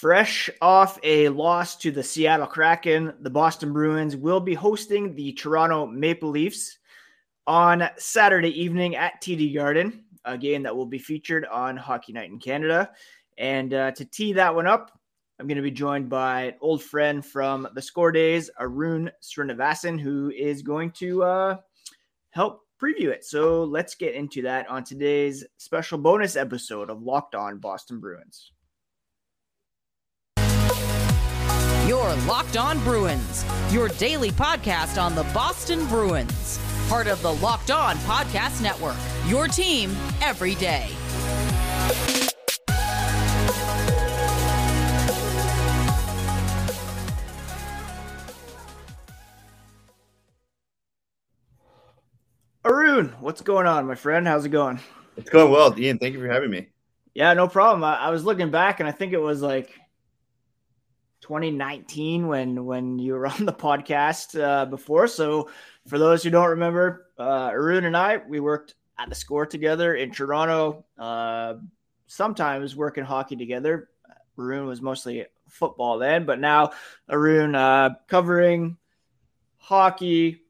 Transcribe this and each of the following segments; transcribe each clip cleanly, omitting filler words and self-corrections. Fresh off a loss to the Seattle Kraken, the Boston Bruins will be hosting the Toronto Maple Leafs on Saturday evening at TD Garden, a game that will be featured on Hockey Night in Canada. And to tee that one up, I'm going to be joined by an old friend from the Score Days, Arun Srinivasan, who is going to help preview it. So let's get into that on today's special bonus episode of Locked On Boston Bruins. Your Locked On Bruins, your daily podcast on the Boston Bruins, part of the Locked On Podcast Network, your team every day. Arun, what's going on, my friend? How's it going? It's going well, Ian. Thank you for having me. Yeah, no problem. I was looking back, and I think it was like 2019 when you were on the podcast before. So for those who don't remember, Arun and I, we worked at the Score together in Toronto, sometimes working hockey together. Arun was mostly football then, but now Arun covering hockey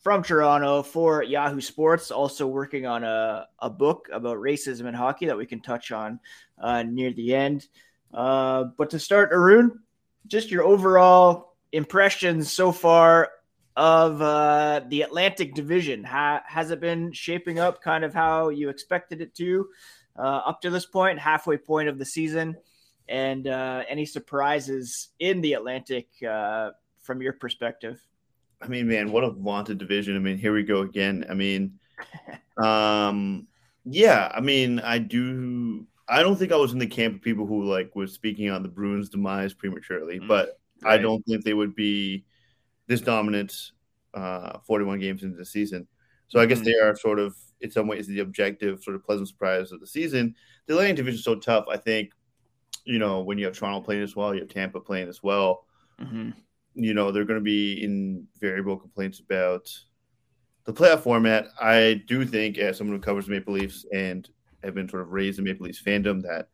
from Toronto for Yahoo Sports, also working on a book about racism in hockey that we can touch on near the end. But to start, Arun, just your overall impressions so far of the Atlantic Division. Has it been shaping up kind of how you expected it to up to this point, halfway point of the season? And any surprises in the Atlantic from your perspective? I mean, man, what a vaunted division. I mean, here we go again. I mean, yeah, I mean, I don't think I was in the camp of people who like was speaking on the Bruins' demise prematurely, but right. I don't think they would be this dominant 41 games into the season. So I guess they are sort of, in some ways, the objective sort of pleasant surprise of the season. The Atlantic Division is so tough. I think, you know, when you have Toronto playing as well, you have Tampa playing as well, you know, they're going to be in variable complaints about the playoff format. I do think, as someone who covers the Maple Leafs and have been sort of raised in Maple Leafs fandom, that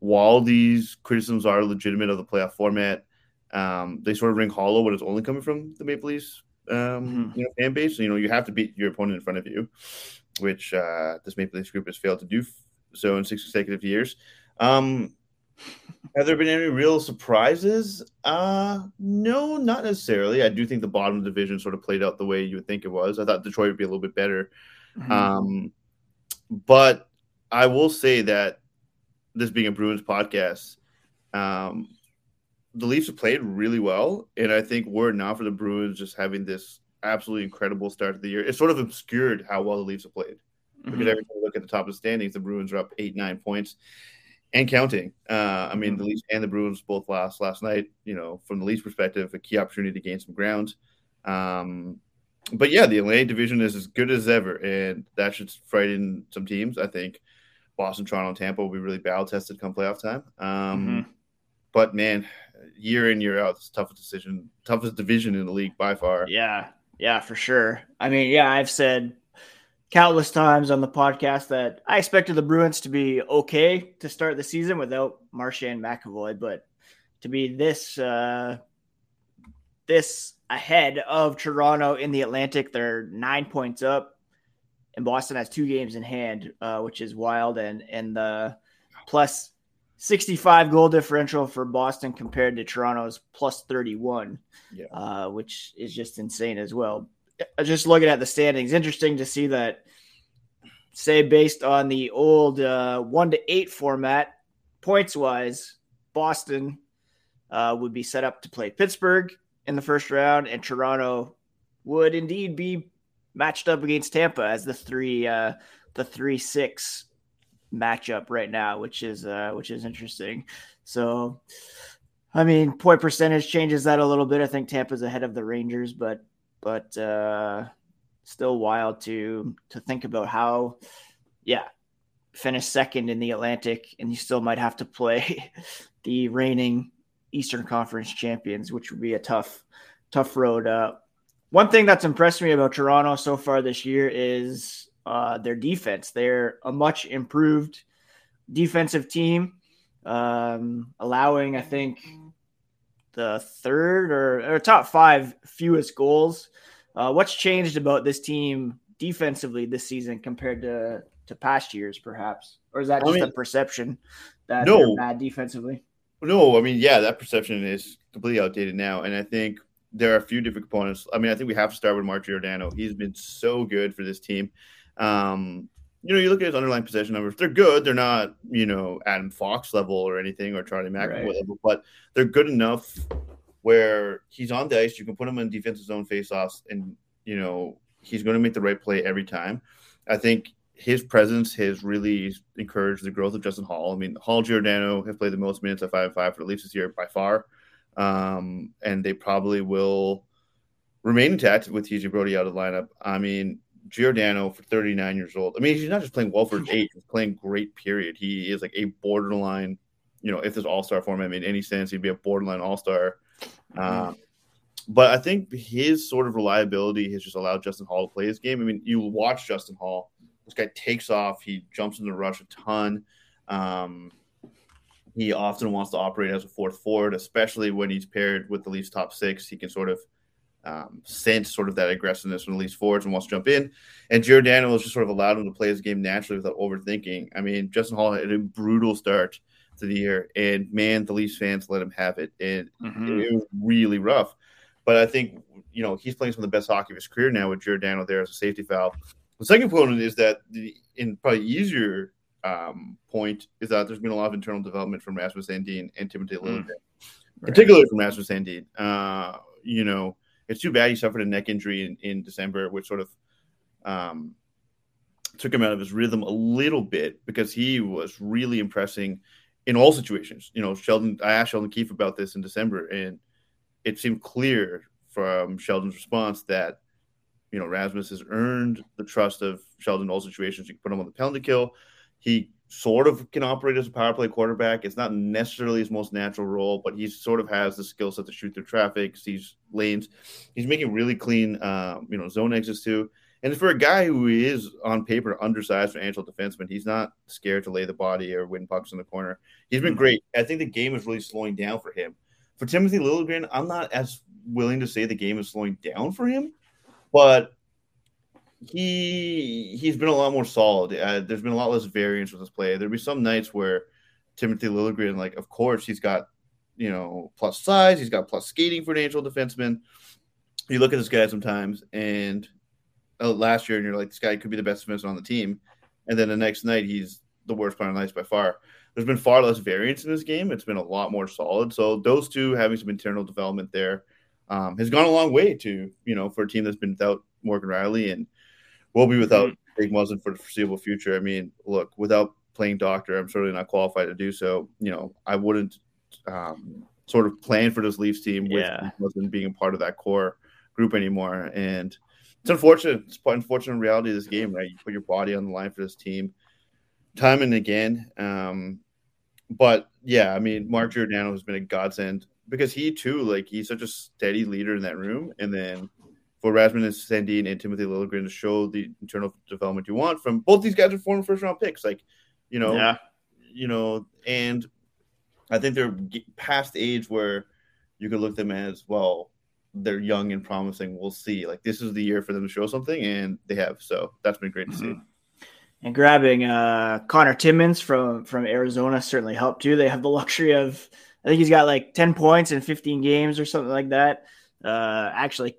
while these criticisms are legitimate of the playoff format, they sort of ring hollow when it's only coming from the Maple Leafs you know, fan base. So, you know, you have to beat your opponent in front of you, which this Maple Leafs group has failed to do so in 6 consecutive years. Have there been any real surprises? No, not necessarily. I do think the bottom of the division sort of played out the way you would think it was. I thought Detroit would be a little bit better. But I will say that, this being a Bruins podcast, the Leafs have played really well. And I think were it not for the Bruins just having this absolutely incredible start to the year, it sort of obscured how well the Leafs have played. Because every time you look at the top of the standings, the Bruins are up 8-9 points and counting. I mean, the Leafs and the Bruins both lost last night, you know, from the Leafs perspective, a key opportunity to gain some ground. But yeah, the Atlantic Division is as good as ever, and that should frighten some teams. I think Boston, Toronto, and Tampa will be really battle-tested come playoff time. But, man, year in, year out, it's the toughest division in the league by far. Yeah, for sure. I mean, yeah, I've said countless times on the podcast that I expected the Bruins to be okay to start the season without Marchand-McAvoy, but to be this ahead of Toronto in the Atlantic. They're 9 points up, and Boston has 2 games in hand, which is wild. And the plus 65 goal differential for Boston compared to Toronto's plus 31, which is just insane as well. Just looking at the standings, interesting to see that, say, based on the old 1-8 format, points-wise, Boston would be set up to play Pittsburgh in the first round, and Toronto would indeed be matched up against Tampa as the 3-6 matchup right now, which is interesting. So, I mean, point percentage changes that a little bit. I think Tampa's ahead of the Rangers, but still wild to think about how, finish second in the Atlantic, and you still might have to play the reigning Eastern Conference champions, which would be a tough road. One thing that's impressed me about Toronto so far this year is their defense. They're a much improved defensive team. allowing, I think, the third or top five fewest goals. What's changed about this team defensively this season compared to past years, perhaps? Or is that just a perception that they're bad defensively? No, I mean, yeah, that perception is completely outdated now. And I think there are a few different components. I mean, I think we have to start with Mark Giordano. He's been so good for this team. You know, you look at his underlying possession numbers. They're good. They're not, you know, Adam Fox level or anything, or Charlie McAvoy level, but they're good enough where he's on the ice. You can put him in defensive zone faceoffs, and, you know, he's going to make the right play every time. I think his presence has really encouraged the growth of Justin Holl. I mean, Holl, Giordano have played the most minutes at 5-5 for the Leafs this year by far, and they probably will remain intact with TJ Brodie out of the lineup. I mean, Giordano, for 39 years old, I mean, he's not just playing well for eight, he's playing great, period. He is like a borderline, you know, if this all-star format made any sense, he'd be a borderline all-star. But I think his sort of reliability has just allowed Justin Holl to play his game. I mean, you watch Justin Holl. This guy takes off. He jumps in the rush a ton. He often wants to operate as a fourth forward, especially when he's paired with the Leafs top six. He can sort of sense sort of that aggressiveness from the Leafs forwards and wants to jump in. And Giordano has just sort of allowed him to play his game naturally without overthinking. I mean, Justin Holl had a brutal start to the year, and man, the Leafs fans let him have it. And it was really rough. But I think, you know, he's playing some of the best hockey of his career now with Giordano there as a safety foul. The second component is that point is that there's been a lot of internal development from Rasmus Sandin and Timothy Liljegren, particularly from Rasmus Sandin. You know, it's too bad he suffered a neck injury in December, which sort of took him out of his rhythm a little bit, because he was really impressing in all situations. You know, I asked Sheldon Keefe about this in December, and it seemed clear from Sheldon's response that, you know, Rasmus has earned the trust of Sheldon in all situations. You can put him on the penalty kill. He sort of can operate as a power play quarterback. It's not necessarily his most natural role, but he sort of has the skill set to shoot through traffic, sees lanes. He's making really clean, you know, zone exits too. And for a guy who is on paper undersized financial defenseman, he's not scared to lay the body or win pucks in the corner. He's been great. I think the game is really slowing down for him. For Timothy Liljegren, I'm not as willing to say the game is slowing down for him, but he's been a lot more solid. There's been a lot less variance with his play. There'd be some nights where Timothy Liljegren, like, of course, he's got, you know, plus size. He's got plus skating for an NHL defenseman. You look at this guy sometimes and last year, and you're like, this guy could be the best defenseman on the team. And then the next night, he's the worst player on the ice by far. There's been far less variance in this game. It's been a lot more solid. So those two having some internal development there has gone a long way to, you know, for a team that's been without Morgan Rielly and will be without Jake Muzzin for the foreseeable future. I mean, look, without playing doctor, I'm certainly not qualified to do so. You know, I wouldn't sort of plan for this Leafs team with Muzzin being a part of that core group anymore. And it's unfortunate. It's an unfortunate reality of this game, right? You put your body on the line for this team time and again. But, yeah, I mean, Mark Giordano has been a godsend because he, too, like, he's such a steady leader in that room. And then for Rasmus Sandin and Timothy Liljegren to show the internal development you want from both these guys are former first-round picks. Like, you know, you know, and I think they're past the age where you could look at them as, well, they're young and promising. We'll see. Like, this is the year for them to show something, and they have. So that's been great to see. And grabbing Connor Timmons from Arizona certainly helped too. They have the luxury of, I think he's got like 10 points in 15 games or something like that. Actually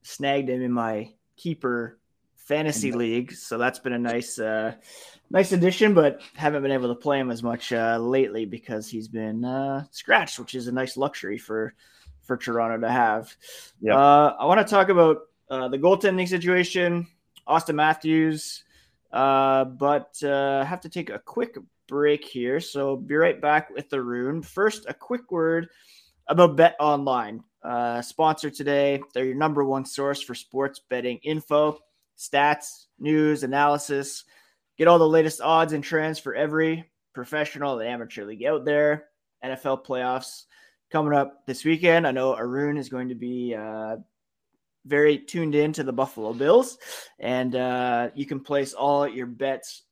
snagged him in my keeper fantasy league, so that's been a nice addition, but haven't been able to play him as much lately because he's been scratched, which is a nice luxury for Toronto to have. I want to talk about the goaltending situation, Auston Matthews. But I have to take a quick break here, so be right back with Arun. First, a quick word about Bet Online. Sponsor today. They're your number one source for sports betting info, stats, news, analysis. Get all the latest odds and trends for every professional and amateur league out there. NFL playoffs coming up this weekend. I know Arun is going to be very tuned in to the Buffalo Bills, and you can place all your bets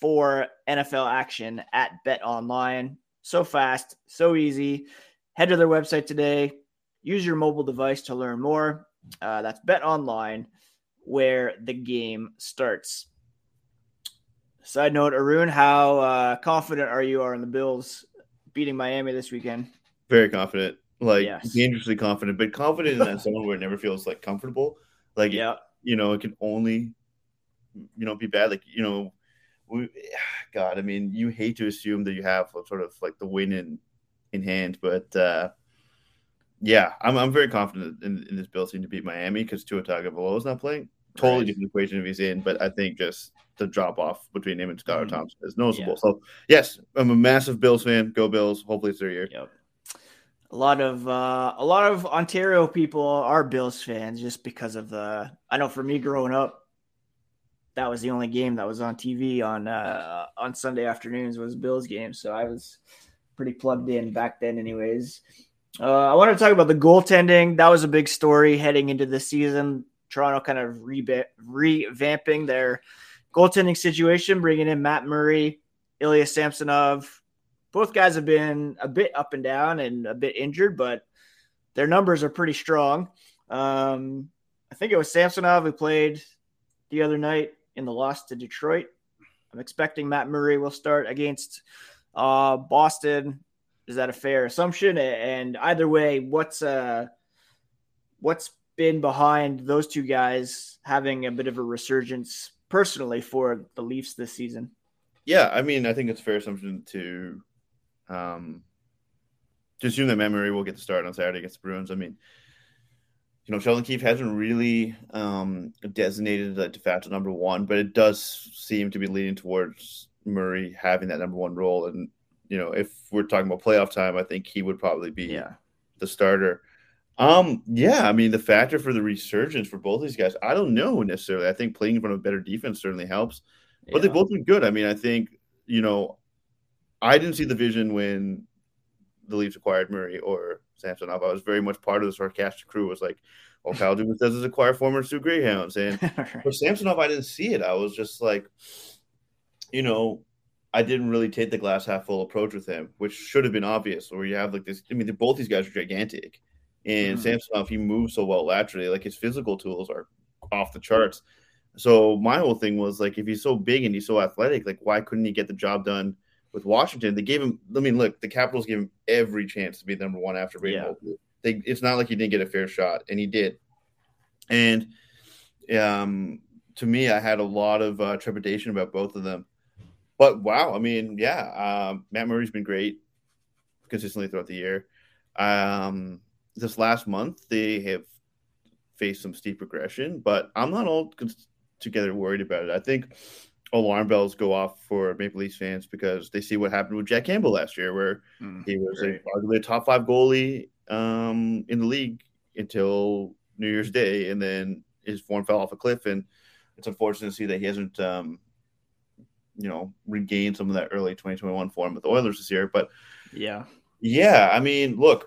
for NFL action at Bet Online. So fast, so easy. Head to their website today. Use your mobile device to learn more. That's Bet Online, where the game starts. Side note, Arun, how confident are you in the Bills beating Miami this weekend? Very confident. Dangerously confident, but confident in that zone where it never feels like comfortable. It can only, be bad. You hate to assume that you have sort of like the win in hand, but I'm very confident in this Bills team to beat Miami because Tua Tagovailoa is not playing. Totally different equation if he's in, but I think just the drop off between him and Skylar Thompson is noticeable. Yeah. So yes, I'm a massive Bills fan. Go Bills! Hopefully it's their year. Yep. A lot of Ontario people are Bills fans just because of the. I know for me growing up, that was the only game that was on TV on Sunday afternoons was Bills game. So I was pretty plugged in back then, anyways. I want to talk about the goaltending. That was a big story heading into the season. Toronto kind of revamping their goaltending situation, bringing in Matt Murray, Ilya Samsonov. Both guys have been a bit up and down and a bit injured, but their numbers are pretty strong. I think it was Samsonov who played the other night in the loss to Detroit. I'm expecting Matt Murray will start against Boston. Is that a fair assumption? And either way, what's been behind those two guys having a bit of a resurgence personally for the Leafs this season? Yeah, I think it's a fair assumption to assume that Matt Murray will get the start on Saturday against the Bruins. Sheldon Keefe hasn't really designated a de facto number one, but it does seem to be leaning towards Murray having that number one role. And, if we're talking about playoff time, I think he would probably be the starter. The factor for the resurgence for both these guys, I don't know necessarily. I think playing in front of a better defense certainly helps. But they've both been good. I think, I didn't see the vision when the Leafs acquired Murray or Samsonov. I was very much part of the sarcastic crew. It was like, oh, Kyle Dubas does his acquire former Sioux Greyhounds. And for Samsonov, I didn't see it. I was just like, I didn't really take the glass half full approach with him, which should have been obvious. Or you have like this. Both these guys are gigantic. And Samsonov, he moves so well laterally. Like his physical tools are off the charts. So my whole thing was, if he's so big and he's so athletic, why couldn't he get the job done with Washington? They gave him – the Capitals gave him every chance to be number one after Rainbow. Yeah. It's not like he didn't get a fair shot, and he did. And to me, I had a lot of trepidation about both of them. But, wow, Matt Murray's been great consistently throughout the year. This last month, they have faced some steep regression, but I'm not all together worried about it. I think alarm bells go off for Maple Leafs fans because they see what happened with Jack Campbell last year, where he was arguably a top five goalie in the league until New Year's Day, and then his form fell off a cliff. And it's unfortunate to see that he hasn't, regained some of that early 2021 form with the Oilers this year. But look,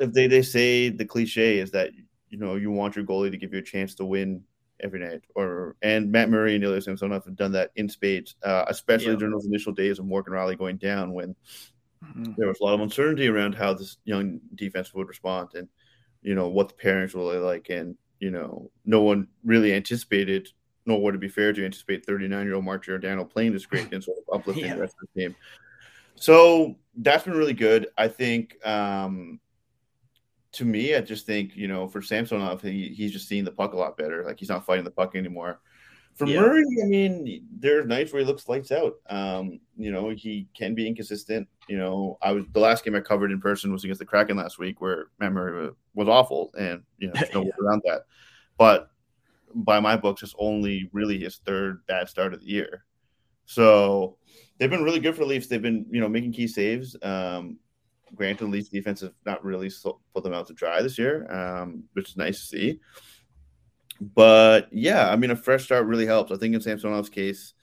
if they say the cliche is that you want your goalie to give you a chance to win every night, and Matt Murray and Ilya Samsonov have done that in spades, especially during those initial days of Morgan Rielly going down, when there was a lot of uncertainty around how this young defense would respond and, what the pairings were really like. And, no one really anticipated, nor would it be fair to anticipate 39-year-old Mark Giordano playing this great and sort of uplifting the rest of the team. So that's been really good. I think, to me, I just think, for Samsonov, he's just seeing the puck a lot better. He's not fighting the puck anymore. For Murray, there are nights where he looks lights out. He can be inconsistent. The last game I covered in person was against the Kraken last week, where Matt Murray was awful, and, there's no way around that. But by my books, it's only really his third bad start of the year. So they've been really good for the Leafs. They've been, making key saves. Granted, Leafs defense has not really put them out to dry this year, which is nice to see. But, a fresh start really helps. I think in Samsonov's case,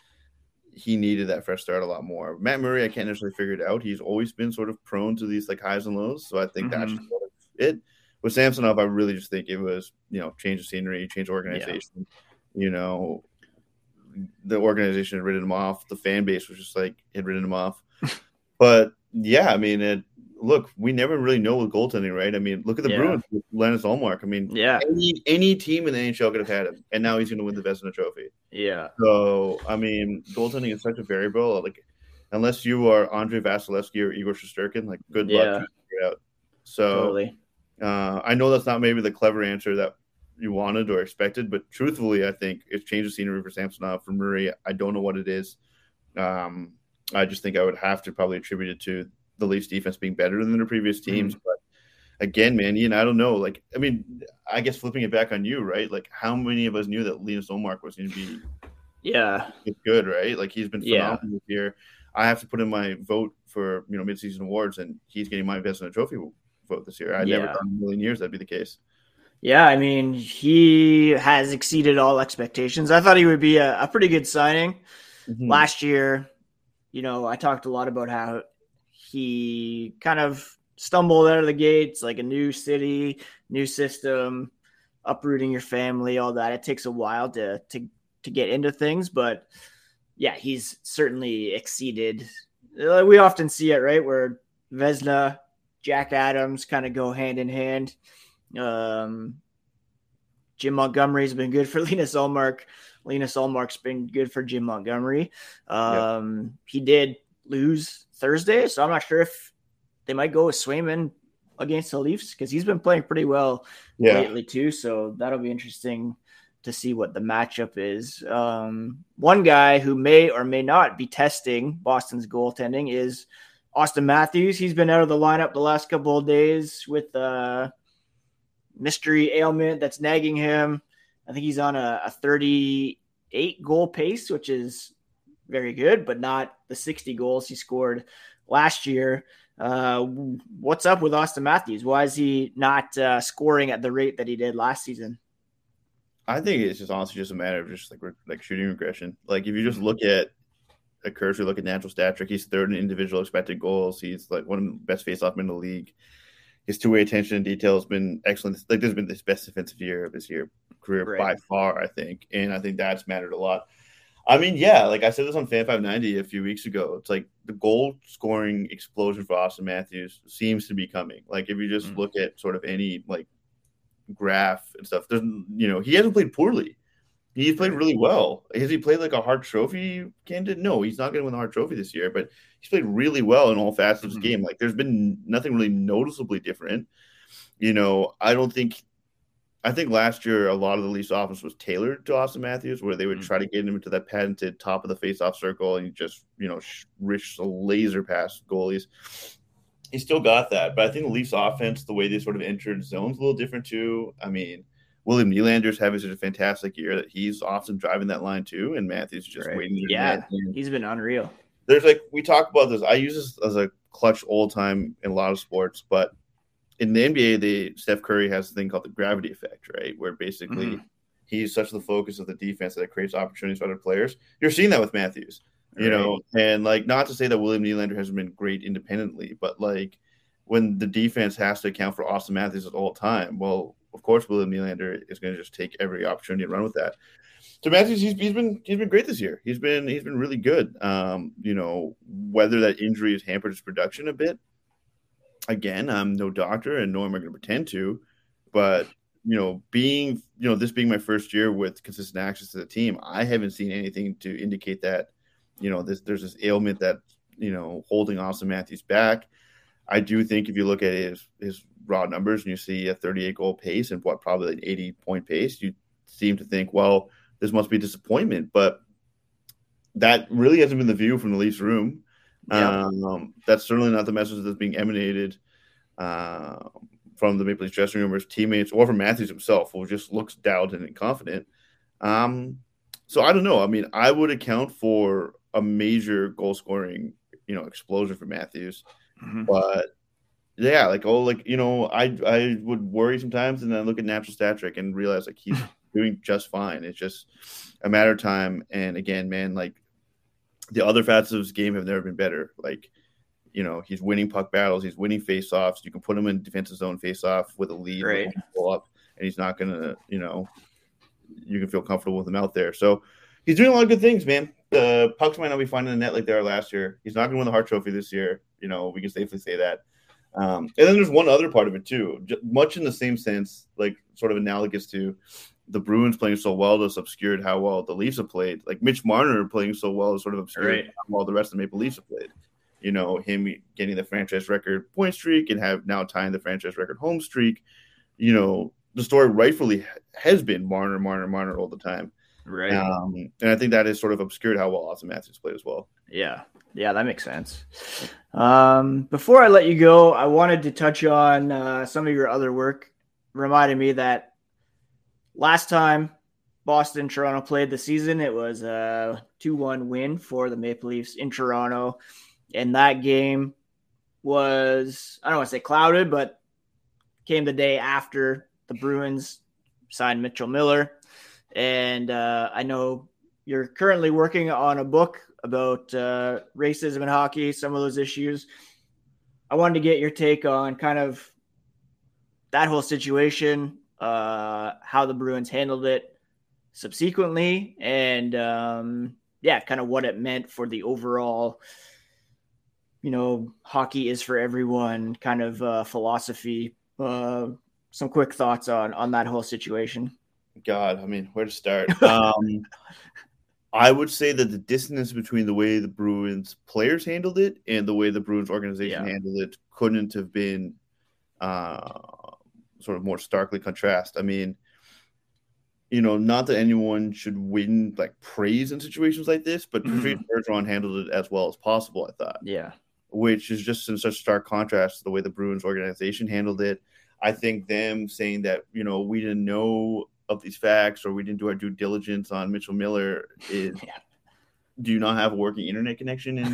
he needed that fresh start a lot more. Matt Murray, I can't necessarily figure it out. He's always been sort of prone to these, highs and lows, so I think that's sort of it. With Samsonov, I really just think it was, change of scenery, change of organization. The organization had written him off. The fan base was just, had written him off. But – yeah, I mean, look, we never really know with goaltending, right? I mean, look at the Bruins with Linus Ullmark. I mean, any team in the NHL could have had him, and now he's going to win the Vezina Trophy. Yeah. So, I mean, goaltending is such a variable. Like, unless you are Andre Vasilevsky or Igor Shesterkin, like, good luck trying to figure it out. So, totally. I know that's not maybe the clever answer that you wanted or expected, but truthfully, I think it's changed the scenery for Samsonov, for Murray. I don't know what it is. I just think I would have to probably attribute it to the Leafs defense being better than their previous teams. But again, man, Ian, I don't know. Like, I mean, I guess flipping it back on you, right? Like, how many of us knew that Linus Ullmark was going to be good, right? Like, he's been phenomenal this year. I have to put in my vote for, you know, midseason awards, and he's getting my Vezina Trophy vote this year. I never thought in a million years that'd be the case. Yeah, I mean, he has exceeded all expectations. I thought he would be a pretty good signing. Last year, you know, I talked a lot about how he kind of stumbled out of the gates, like a new city, new system, uprooting your family, all that. It takes a while to get into things, but yeah, he's certainly exceeded. We often see it, right, where Vezina, Jack Adams kind of go hand in hand. Jim Montgomery's been good for Linus Ullmark. Linus Ullmark's been good for Jim Montgomery. He did lose Thursday, so I'm not sure if they might go with Swayman against the Leafs because he's been playing pretty well lately too. So that'll be interesting to see what the matchup is. One guy who may or may not be testing Boston's goaltending is Auston Matthews. He's been out of the lineup the last couple of days with mystery ailment that's nagging him. I think he's on a 38 goal pace, which is very good, but not the 60 goals he scored last year. What's up with Auston Matthews? Why is he not scoring at the rate that he did last season? I think it's just honestly just a matter of just like shooting regression. Like, if you just look at a cursory look at natural stat trick, he's third in individual expected goals. He's like one of the best faceoff men in the league. His two-way attention and detail has been excellent. Like, this has been his best defensive year of his career by far, I think. And I think that's mattered a lot. I mean, yeah, like I said this on Fan 590 a few weeks ago. It's like the goal-scoring explosion for Auston Matthews seems to be coming. Like, if you just look at sort of any, like, graph and stuff, there's, you know, he hasn't played poorly. He's played really well. Has he played, like, a Hart Trophy candidate? No, he's not going to win the Hart Trophy this year, but he's played really well in all facets of the game. Like, there's been nothing really noticeably different. You know, I think last year a lot of the Leafs offense was tailored to Auston Matthews, where they would try to get him into that patented top of the face-off circle and just, you know, rish laser past goalies. He still got that, but I think the Leafs offense, the way they sort of entered zones, a little different too. I mean, William Nylander's having such a fantastic year that he's often driving that line too, and Matthews just waiting. Yeah, he's been unreal. There's like, we talk about this. I use this as a clutch old time in a lot of sports, but in the NBA, Steph Curry has a thing called the gravity effect, right? Where basically he's such the focus of the defense that it creates opportunities for other players. You're seeing that with Matthews, you know, and like, not to say that William Nylander hasn't been great independently, but like when the defense has to account for Auston Matthews at all time, well, of course, William Nylander is going to just take every opportunity and run with that. So Matthews, he's been great this year. He's been really good. You know, whether that injury has hampered his production a bit. Again, I'm no doctor, and nor am I going to pretend to. But you know, this being my first year with consistent access to the team, I haven't seen anything to indicate that, you know, there's this ailment that, you know, holding Auston Matthews back. I do think if you look at his raw numbers and you see a 38 goal pace and what probably an 80 point pace, you seem to think, well, this must be disappointment, but that really hasn't been the view from the Leafs room. Yeah. That's certainly not the message that's being emanated from the Maple Leafs dressing room or his teammates or from Matthews himself, who just looks dialed in and confident. So I don't know. I mean, I would account for a major goal scoring, you know, explosion for Matthews, but yeah, like, oh, like, you know, I would worry sometimes, and then I look at natural stat trick and realize like he's doing just fine. It's just a matter of time. And again, man, like the other facets of his game have never been better. Like, you know, he's winning puck battles, he's winning faceoffs. You can put him in defensive zone faceoff with a lead up, and he's not gonna, you know, you can feel comfortable with him out there. So he's doing a lot of good things, man. The pucks might not be finding the net like they are last year. He's not gonna win the Hart Trophy this year. You know, we can safely say that. And then there's one other part of it too, much in the same sense, like sort of analogous to the Bruins playing so well that's obscured how well the Leafs have played. Like Mitch Marner playing so well is sort of obscured how well the rest of the Maple Leafs have played. You know, him getting the franchise record point streak and have now tying the franchise record home streak. You know, the story rightfully has been Marner all the time. Right. And I think that is sort of obscured how well Auston Matthews played as well. Yeah. Yeah, that makes sense. Before I let you go, I wanted to touch on some of your other work. Reminded me that last time Boston, Toronto played the season, it was a 2-1 win for the Maple Leafs in Toronto. And that game was, I don't want to say clouded, but came the day after the Bruins signed Mitchell Miller. And I know you're currently working on a book about racism in hockey, some of those issues. I wanted to get your take on kind of that whole situation, how the Bruins handled it subsequently, and kind of what it meant for the overall, you know, hockey is for everyone kind of philosophy. Some quick thoughts on that whole situation. God, I mean, where to start? I would say that the dissonance between the way the Bruins players handled it and the way the Bruins organization handled it couldn't have been sort of more starkly contrasted. I mean, you know, not that anyone should win like praise in situations like this, but Patrice Bergeron handled it as well as possible, I thought. Yeah. Which is just in such stark contrast to the way the Bruins organization handled it. I think them saying that, you know, we didn't know of these facts, or we didn't do our due diligence on Mitchell Miller. Do you not have a working internet connection in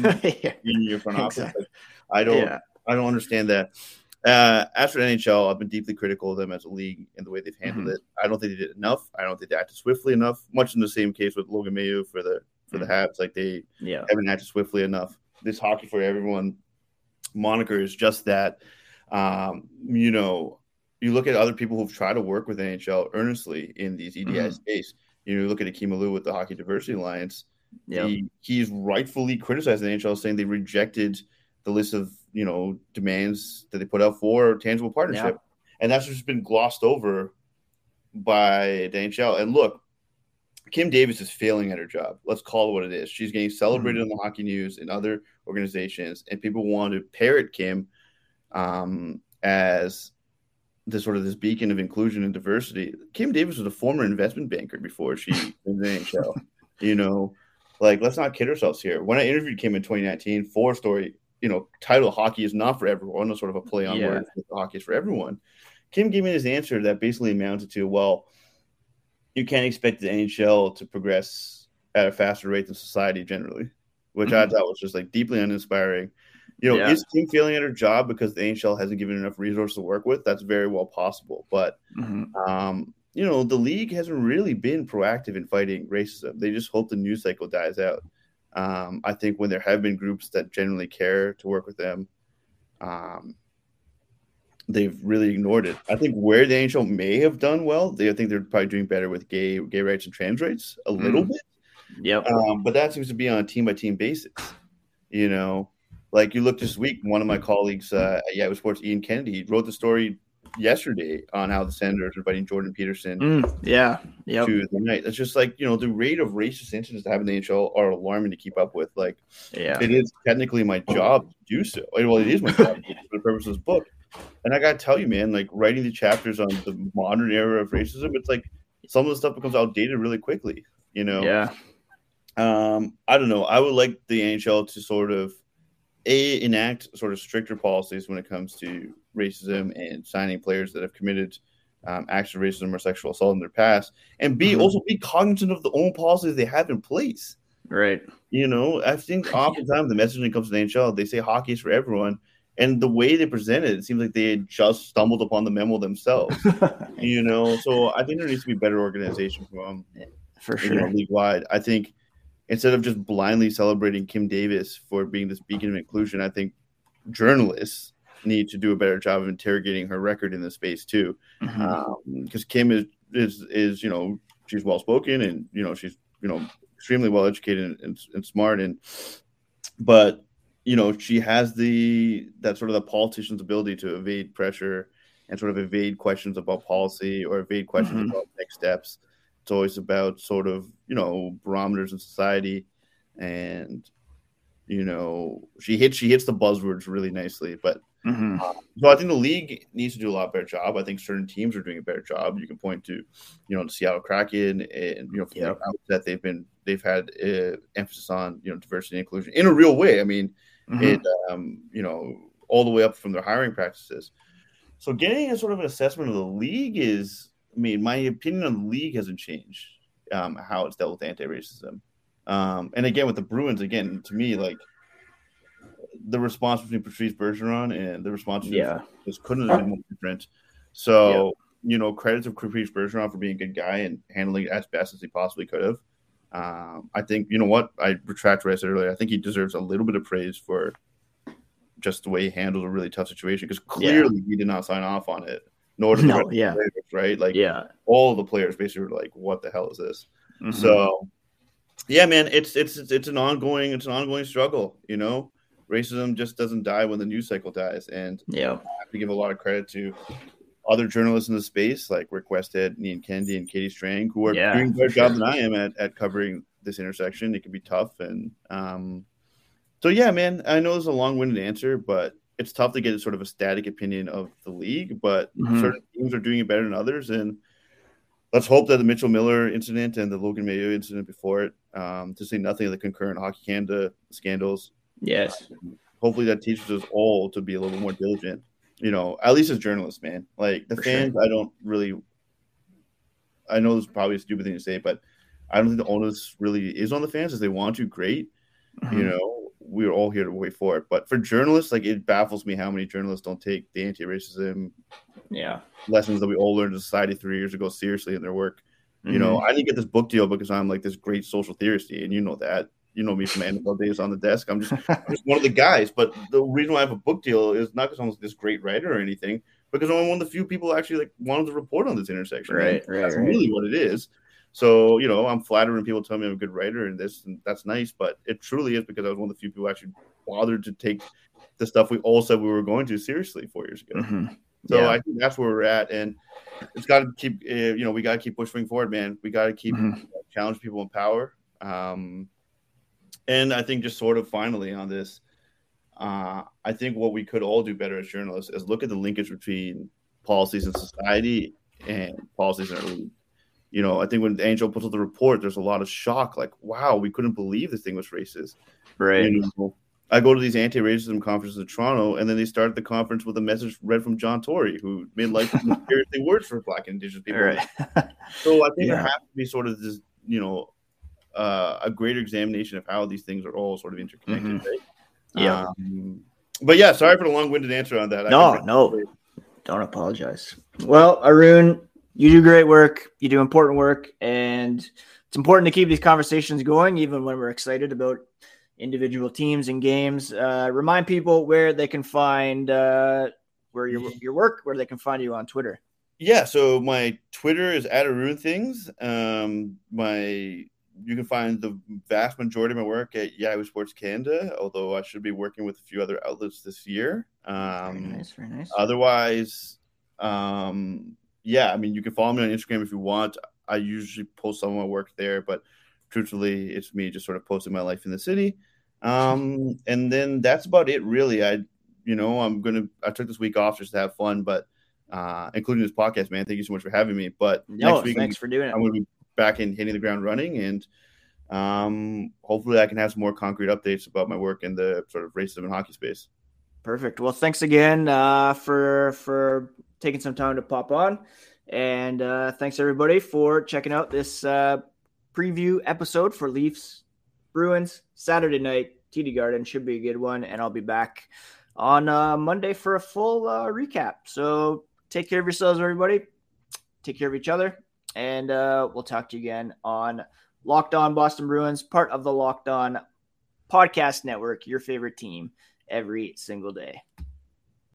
your front office? Exactly. I don't understand that. As for NHL, I've been deeply critical of them as a league and the way they've handled it. I don't think they did enough. I don't think they acted swiftly enough. Much in the same case with Logan Mailloux for the Habs, like they haven't acted swiftly enough. This hockey for everyone moniker is just that. You know, you look at other people who've tried to work with NHL earnestly in these EDI space. You know, you look at Jim Montgomery with the Hockey Diversity Alliance. Yep. He's rightfully criticizing the NHL, saying they rejected the list of, you know, demands that they put out for tangible partnership. Yep. And that's just been glossed over by the NHL. And look, Kim Davis is failing at her job. Let's call it what it is. She's getting celebrated on the Hockey News and other organizations, and people want to parrot Kim as this sort of this beacon of inclusion and diversity. Kim Davis was a former investment banker before she was in the NHL. You know, like, let's not kid ourselves here. When I interviewed Kim in 2019 for a story, you know, title Hockey is Not for Everyone, a sort of a play on words with Hockey is for Everyone, Kim gave me this answer that basically amounted to, well, you can't expect the NHL to progress at a faster rate than society generally, which I thought was just like deeply uninspiring. You know, is Kim failing at her job because the NHL hasn't given enough resources to work with? That's very well possible. But, you know, the league hasn't really been proactive in fighting racism. They just hope the news cycle dies out. I think when there have been groups that genuinely care to work with them, they've really ignored it. I think where the NHL may have done well, I think they're probably doing better with gay rights and trans rights a little bit. Yep. But that seems to be on a team-by-team basis, you know. Like, you look this week, one of my colleagues at Yahoo Sports, Ian Kennedy, wrote the story yesterday on how the Senators are inviting Jordan Peterson to the night. It's just like, you know, the rate of racist incidents that happen in the NHL are alarming to keep up with. Like, it is technically my job to do so. Well, it is my job to do so for the purpose of this book. And I got to tell you, man, like, writing the chapters on the modern era of racism, it's like some of the stuff becomes outdated really quickly, you know? Yeah. I don't know. I would like the NHL to sort of, enact sort of stricter policies when it comes to racism and signing players that have committed acts of racism or sexual assault in their past, and also be cognizant of the own policies they have in place. Right. You know, I think oftentimes the messaging comes to the NHL, they say hockey is for everyone, and the way they present it, it seems like they had just stumbled upon the memo themselves. You know, so I think there needs to be better organization for sure, you know, league wide. I think instead of just blindly celebrating Kim Davis for being this beacon of inclusion, I think journalists need to do a better job of interrogating her record in this space too. Because Kim is, you know, she's well-spoken and, you know, she's, you know, extremely well-educated and smart. But you know, she has that sort of the politician's ability to evade pressure and sort of evade questions about policy or evade questions mm-hmm. about next steps. It's always about sort of, you know, barometers in society. And, you know, she hits the buzzwords really nicely. But mm-hmm. So I think the league needs to do a lot better job. I think certain teams are doing a better job. You can point to, you know, the Seattle Kraken and, you know, from yep. that they've had emphasis on, you know, diversity and inclusion in a real way. I mean, mm-hmm. it, you know, all the way up from their hiring practices. So getting a sort of an assessment of the league is, I mean, my opinion on the league hasn't changed, how it's dealt with anti-racism. And again, with the Bruins, again, to me, like, the response between Patrice Bergeron and the response just couldn't have been more different. So, you know, credit to Patrice Bergeron for being a good guy and handling it as best as he possibly could have. I think, you know what, I retract what I said earlier. I think he deserves a little bit of praise for just the way he handled a really tough situation, because clearly he did not sign off on it. Nor did the players, right? Like, all the players basically were like, "What the hell is this?" Mm-hmm. So, yeah, man, it's an ongoing struggle. You know, racism just doesn't die when the news cycle dies, and I have to give a lot of credit to other journalists in the space, like Rick Westhead, Ian Kennedy, and Katie Strang, who are doing a better job than I am at covering this intersection. It can be tough, and so yeah, man, I know it's a long-winded answer, but it's tough to get a sort of a static opinion of the league, but mm-hmm. certain teams are doing it better than others. And let's hope that the Mitchell Miller incident and the Logan Mailloux incident before it, to say nothing of the concurrent Hockey Canada scandals. Yes. Hopefully that teaches us all to be a little more diligent, you know, at least as journalists, man. Like the fans, sure. I know this is probably a stupid thing to say, but I don't think the onus really is on the fans. If they want to, great. Mm-hmm. You know, we're all here to wait for it. But for journalists, like, it baffles me how many journalists don't take the anti-racism lessons that we all learned in society 3 years ago seriously in their work. Mm-hmm. You know, I didn't get this book deal because I'm like this great social theorist, and you know that. You know me from NFL days on the desk. I'm just one of the guys. But the reason why I have a book deal is not because I'm this great writer or anything, because I'm one of the few people actually like wanted to report on this intersection. That's really what it is. So, you know, I'm flattered when people tell me I'm a good writer and this, and that's nice, but it truly is because I was one of the few people who actually bothered to take the stuff we all said we were going to seriously 4 years ago. Mm-hmm. So I think that's where we're at, and it's got to keep, you know, we got to keep pushing forward, man. We got to keep challenge people in power. And I think just sort of finally on this, I think what we could all do better as journalists is look at the linkage between policies in society and policies in our league. You know, I think when Angel puts out the report, there's a lot of shock. Like, wow, we couldn't believe this thing was racist. Right. You know, I go to these anti-racism conferences in Toronto, and then they start the conference with a message read from John Tory, who made like seriously words for Black and Indigenous people. Right. So I think there has to be sort of this, you know, a greater examination of how these things are all sort of interconnected. Mm-hmm. Right? Yeah. But yeah, sorry for the long-winded answer on that. No, don't apologize. Well, Arun, you do great work. You do important work. And it's important to keep these conversations going, even when we're excited about individual teams and games. Remind people where they can find where your work, where they can find you on Twitter. Yeah, so my Twitter is @ArunThings. You can find the vast majority of my work at Yahoo Sports Canada, although I should be working with a few other outlets this year. Very nice. Otherwise, yeah, I mean, you can follow me on Instagram if you want. I usually post some of my work there, but truthfully, it's me just sort of posting my life in the city. And then that's about it, really. I took this week off just to have fun, but including this podcast, man. Thank you so much for having me. But next week, thanks for doing it. I'm going to be back in hitting the ground running, and hopefully, I can have some more concrete updates about my work in the sort of racism and hockey space. Perfect. Well, thanks again for taking some time to pop on. And thanks, everybody, for checking out this preview episode for Leafs Bruins Saturday night. TD Garden should be a good one. And I'll be back on Monday for a full recap. So take care of yourselves, everybody. Take care of each other. And we'll talk to you again on Locked On Boston Bruins, part of the Locked On Podcast Network, your favorite team every single day.